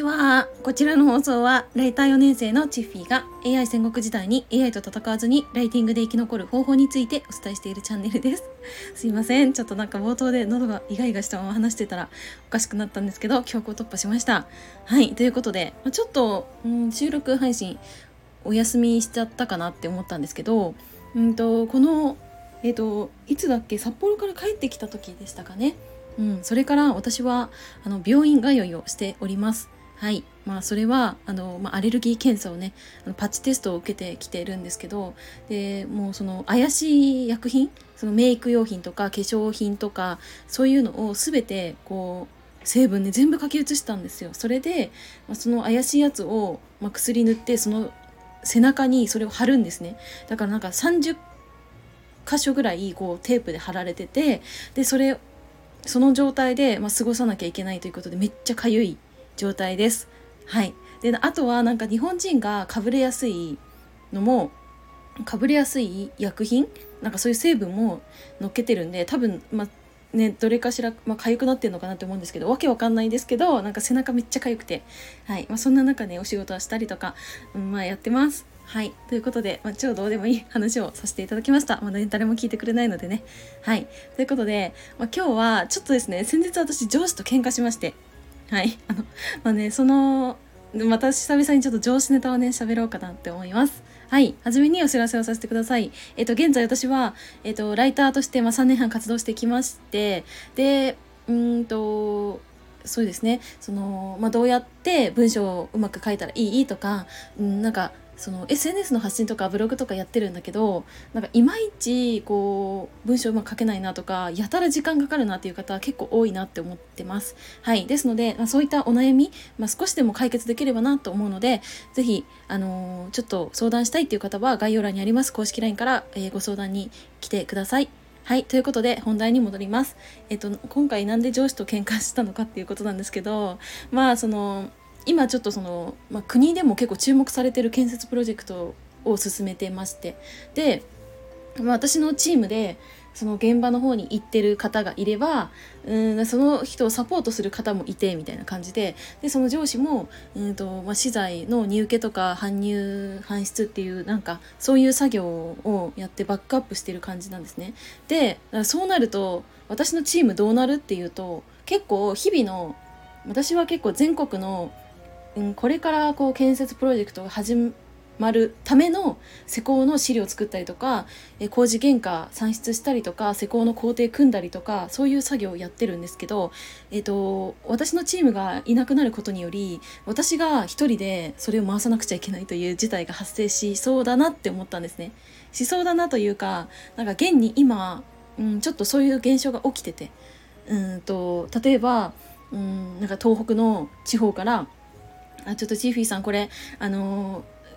ちは。こちらの放送はライター4年生のチッフィーが AI 戦国時代に AI と戦わずにライティングで生き残る方法についてお伝えしているチャンネルです。すいません、ちょっとなんか冒頭で喉がイガイガしたまま話してたらおかしくなったんですけど、強行突破しました。はい、ということでちょっと収録配信お休みしちゃったかなって思ったんですけど、このいつだっけ、札幌から帰ってきた時でしたかね。それから私は病院通いをしております。はい、それはアレルギー検査をね、パッチテストを受けてきているんですけど、でもうその怪しい薬品、そのメイク用品とか化粧品とかそういうのを全てこう成分で全部書き写したんですよ。それでその怪しいやつを薬塗って、その背中にそれを貼るんですね。だからなんか30箇所ぐらいこうテープで貼られてて、でその状態で、過ごさなきゃいけないということで、めっちゃかゆい状態です。はい。であとはなんか日本人がかぶれやすい薬品、なんかそういう成分も乗っけてるんで、多分どれかしら痒くなってるのかなって思うんですけど、わけわかんないですけど、なんか背中めっちゃ痒くて、はい、そんな中ねお仕事はしたりとか、やってます。はい、ということで、超どうでもいい話をさせていただきました。まだ誰も聞いてくれないのでね。はい、ということで、今日はちょっとですね、先日私上司と喧嘩しまして、はい、また久々にちょっと上司ネタをね喋ろうかなって思います。はい、はじめにお知らせをさせてください。現在私は、ライターとして、3年半活動してきまして、で、そうですね、どうやって文章をうまく書いたらいいとか、なんか、SNS の発信とかブログとかやってるんだけど、なんかいまいちこう文章うまく書けないなとか、やたら時間かかるなっていう方は結構多いなって思ってます。はい、ですので、そういったお悩み、少しでも解決できればなと思うので、ぜひちょっと相談したいっていう方は概要欄にあります公式 LINE から、ご相談に来てください。はい、ということで本題に戻ります。今回なんで上司と喧嘩したのかっていうことなんですけど、今ちょっと国でも結構注目されてる建設プロジェクトを進めてまして、で、私のチームでその現場の方に行ってる方がいれば、その人をサポートする方もいてみたいな感じで、その上司も、資材の荷受けとか搬入搬出っていうなんかそういう作業をやってバックアップしてる感じなんですね。でそうなると私のチームどうなるっていうと、結構日々の私は結構全国のこれからこう建設プロジェクトが始まるための施工の資料を作ったりとか、工事原価算出したりとか、施工の工程組んだりとか、そういう作業をやってるんですけど、私のチームがいなくなることにより、私が一人でそれを回さなくちゃいけないという事態が発生しそうだなって思ったんですね。しそうだなというか、なんか現に今、ちょっとそういう現象が起きてて、例えばなんか東北の地方からちょっとチーフィーさん、これ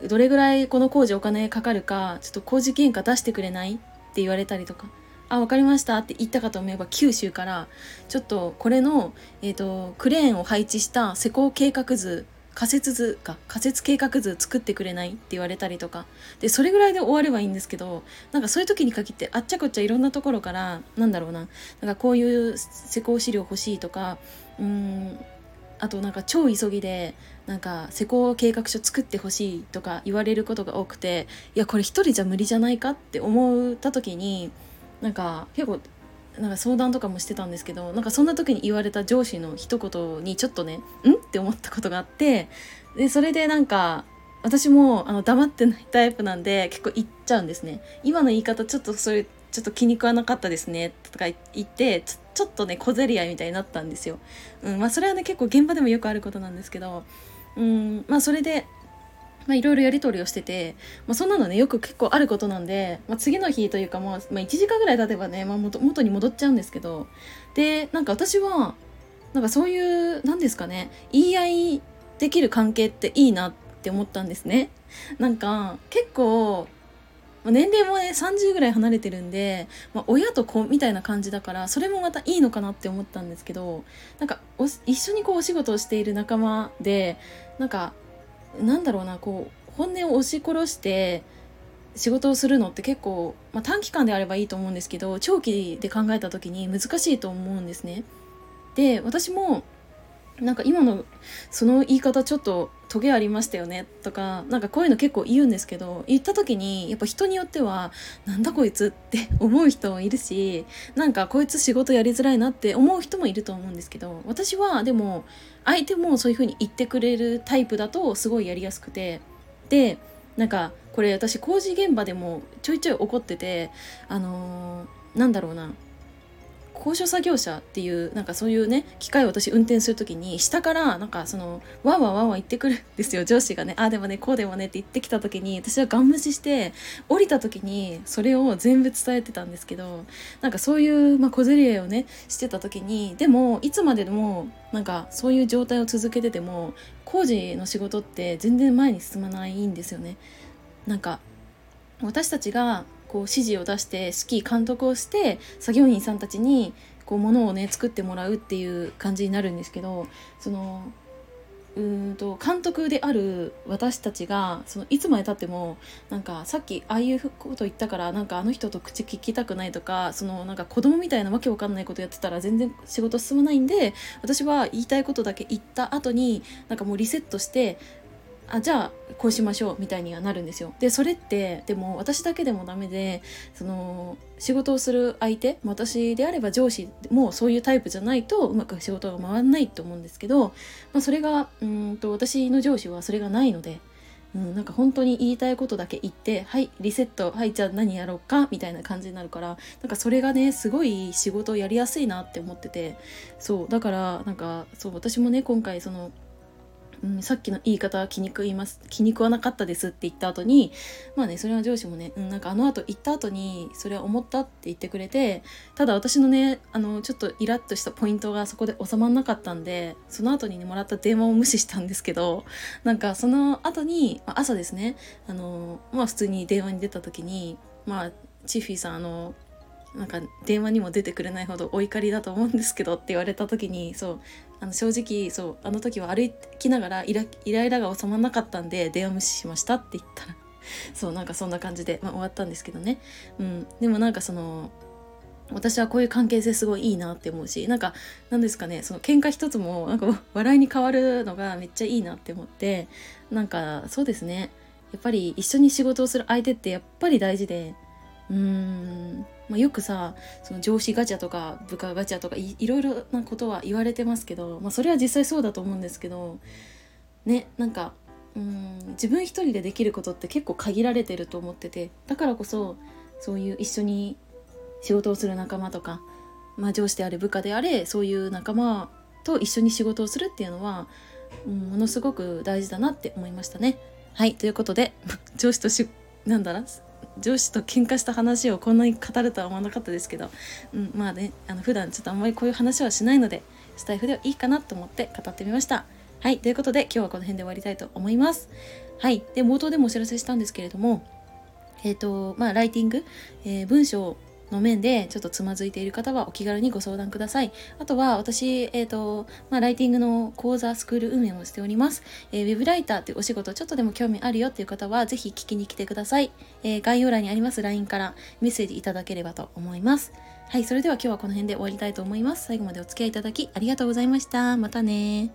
どれぐらいこの工事お金かかるか、ちょっと工事原価出してくれないって言われたりとか、あ、分かりましたって言ったかと思えば、九州からちょっとこれの、クレーンを配置した施工計画図、仮設計画図作ってくれないって言われたりとかで、それぐらいで終わればいいんですけど、なんかそういう時に限ってあっちゃこっちゃいろんなところから、なんかこういう施工資料欲しいとか、あとなんか超急ぎでなんか施工計画書作ってほしいとか言われることが多くて、いやこれ一人じゃ無理じゃないかって思った時に、なんか結構なんか相談とかもしてたんですけど、なんかそんな時に言われた上司の一言にちょっとね、って思ったことがあって、でそれでなんか私も黙ってないタイプなんで結構言っちゃうんですね。今の言い方ちょっとそれちょっと気に食わなかったですねとか言って、ちょっとね小競り合いみたいになったんですよ。それはね結構現場でもよくあることなんですけど、それでいろいろやり取りをしてて、そんなのねよく結構あることなんで、次の日というか、1時間ぐらい経てばね、元に戻っちゃうんですけど、でなんか私はなんかそういうなんですかね、言い合いできる関係っていいなって思ったんですね。なんか結構年齢もね30ぐらい離れてるんで、親と子みたいな感じだから、それもまたいいのかなって思ったんですけど、なんか一緒にこうお仕事をしている仲間で、なんかこう本音を押し殺して仕事をするのって結構、短期間であればいいと思うんですけど、長期で考えた時に難しいと思うんですね。で私もなんか今のその言い方ちょっとトゲありましたよねとか、なんかこういうの結構言うんですけど、言った時にやっぱ人によってはなんだこいつって思う人もいるし、なんかこいつ仕事やりづらいなって思う人もいると思うんですけど、私はでも相手もそういう風に言ってくれるタイプだとすごいやりやすくて、でなんかこれ私工事現場でもちょいちょい怒ってて、なんだろうな、高所作業車っていうなんかそういうね機械を私運転するときに下からなんかそのわーわーわーわー言ってくるんですよ、上司がね、あでもねこうでもねって言ってきたときに私はガン無視して降りたときにそれを全部伝えてたんですけど、なんかそういう、小競り合いをねしてたときに、でもいつまでもなんかそういう状態を続けてても工事の仕事って全然前に進まないんですよね。なんか私たちがこう指示を出して指揮監督をして作業員さんたちにこう物をね作ってもらうっていう感じになるんですけど、その監督である私たちがそのいつまでたってもなんかさっきああいうこと言ったからなんかあの人と口聞きたくないとか、そのなんか子供みたいなわけわかんないことやってたら全然仕事進まないんで、私は言いたいことだけ言った後になんかもうリセットしてじゃあこうしましょうみたいにはなるんですよ。でそれってでも私だけでもダメで、その仕事をする相手、私であれば上司もそういうタイプじゃないとうまく仕事が回んないと思うんですけど、それが私の上司はそれがないので、なんか本当に言いたいことだけ言ってはいリセット、はいじゃあ何やろうかみたいな感じになるから、なんかそれがねすごい仕事をやりやすいなって思ってて、そうだからなんかそう私もね今回そのさっきの言い方は気に食わなかったですって言った後に、それは上司もね、なんかあの後言った後にそれは思ったって言ってくれて、ただ私のねちょっとイラッとしたポイントがそこで収まんなかったんで、その後にねもらった電話を無視したんですけど、なんかその後に、朝ですね、普通に電話に出た時にチフィさんなんか電話にも出てくれないほどお怒りだと思うんですけどって言われた時に、そう正直そうあの時は歩きながらイライラが収まらなかったんで電話無視しましたって言ったらそうなんかそんな感じで、終わったんですけどね、でもなんかその私はこういう関係性すごいいいなって思うし、なんか何ですかね、その喧嘩一つもなんか笑いに変わるのがめっちゃいいなって思って、なんかそうですね、やっぱり一緒に仕事をする相手ってやっぱり大事で、よくさその上司ガチャとか部下ガチャとか いろいろなことは言われてますけど、それは実際そうだと思うんですけどね、なんか自分一人でできることって結構限られてると思ってて、だからこそそういう一緒に仕事をする仲間とか、上司であれ部下であれそういう仲間と一緒に仕事をするっていうのは、ものすごく大事だなって思いましたね。はい、ということで上司と喧嘩した話をこんなに語るとは思わなかったですけど、普段ちょっとあんまりこういう話はしないのでスタイフではいいかなと思って語ってみました。はい、ということで今日はこの辺で終わりたいと思います。はい、で冒頭でもお知らせしたんですけれども、ライティング、文章の面でちょっとつまずいている方はお気軽にご相談ください。あとは私、ライティングの講座スクール運営もしております。ウェブライターというお仕事ちょっとでも興味あるよっていう方はぜひ聞きに来てください。概要欄にあります LINE からメッセージいただければと思います。はい、それでは今日はこの辺で終わりたいと思います。最後までお付き合いいただきありがとうございました。またね。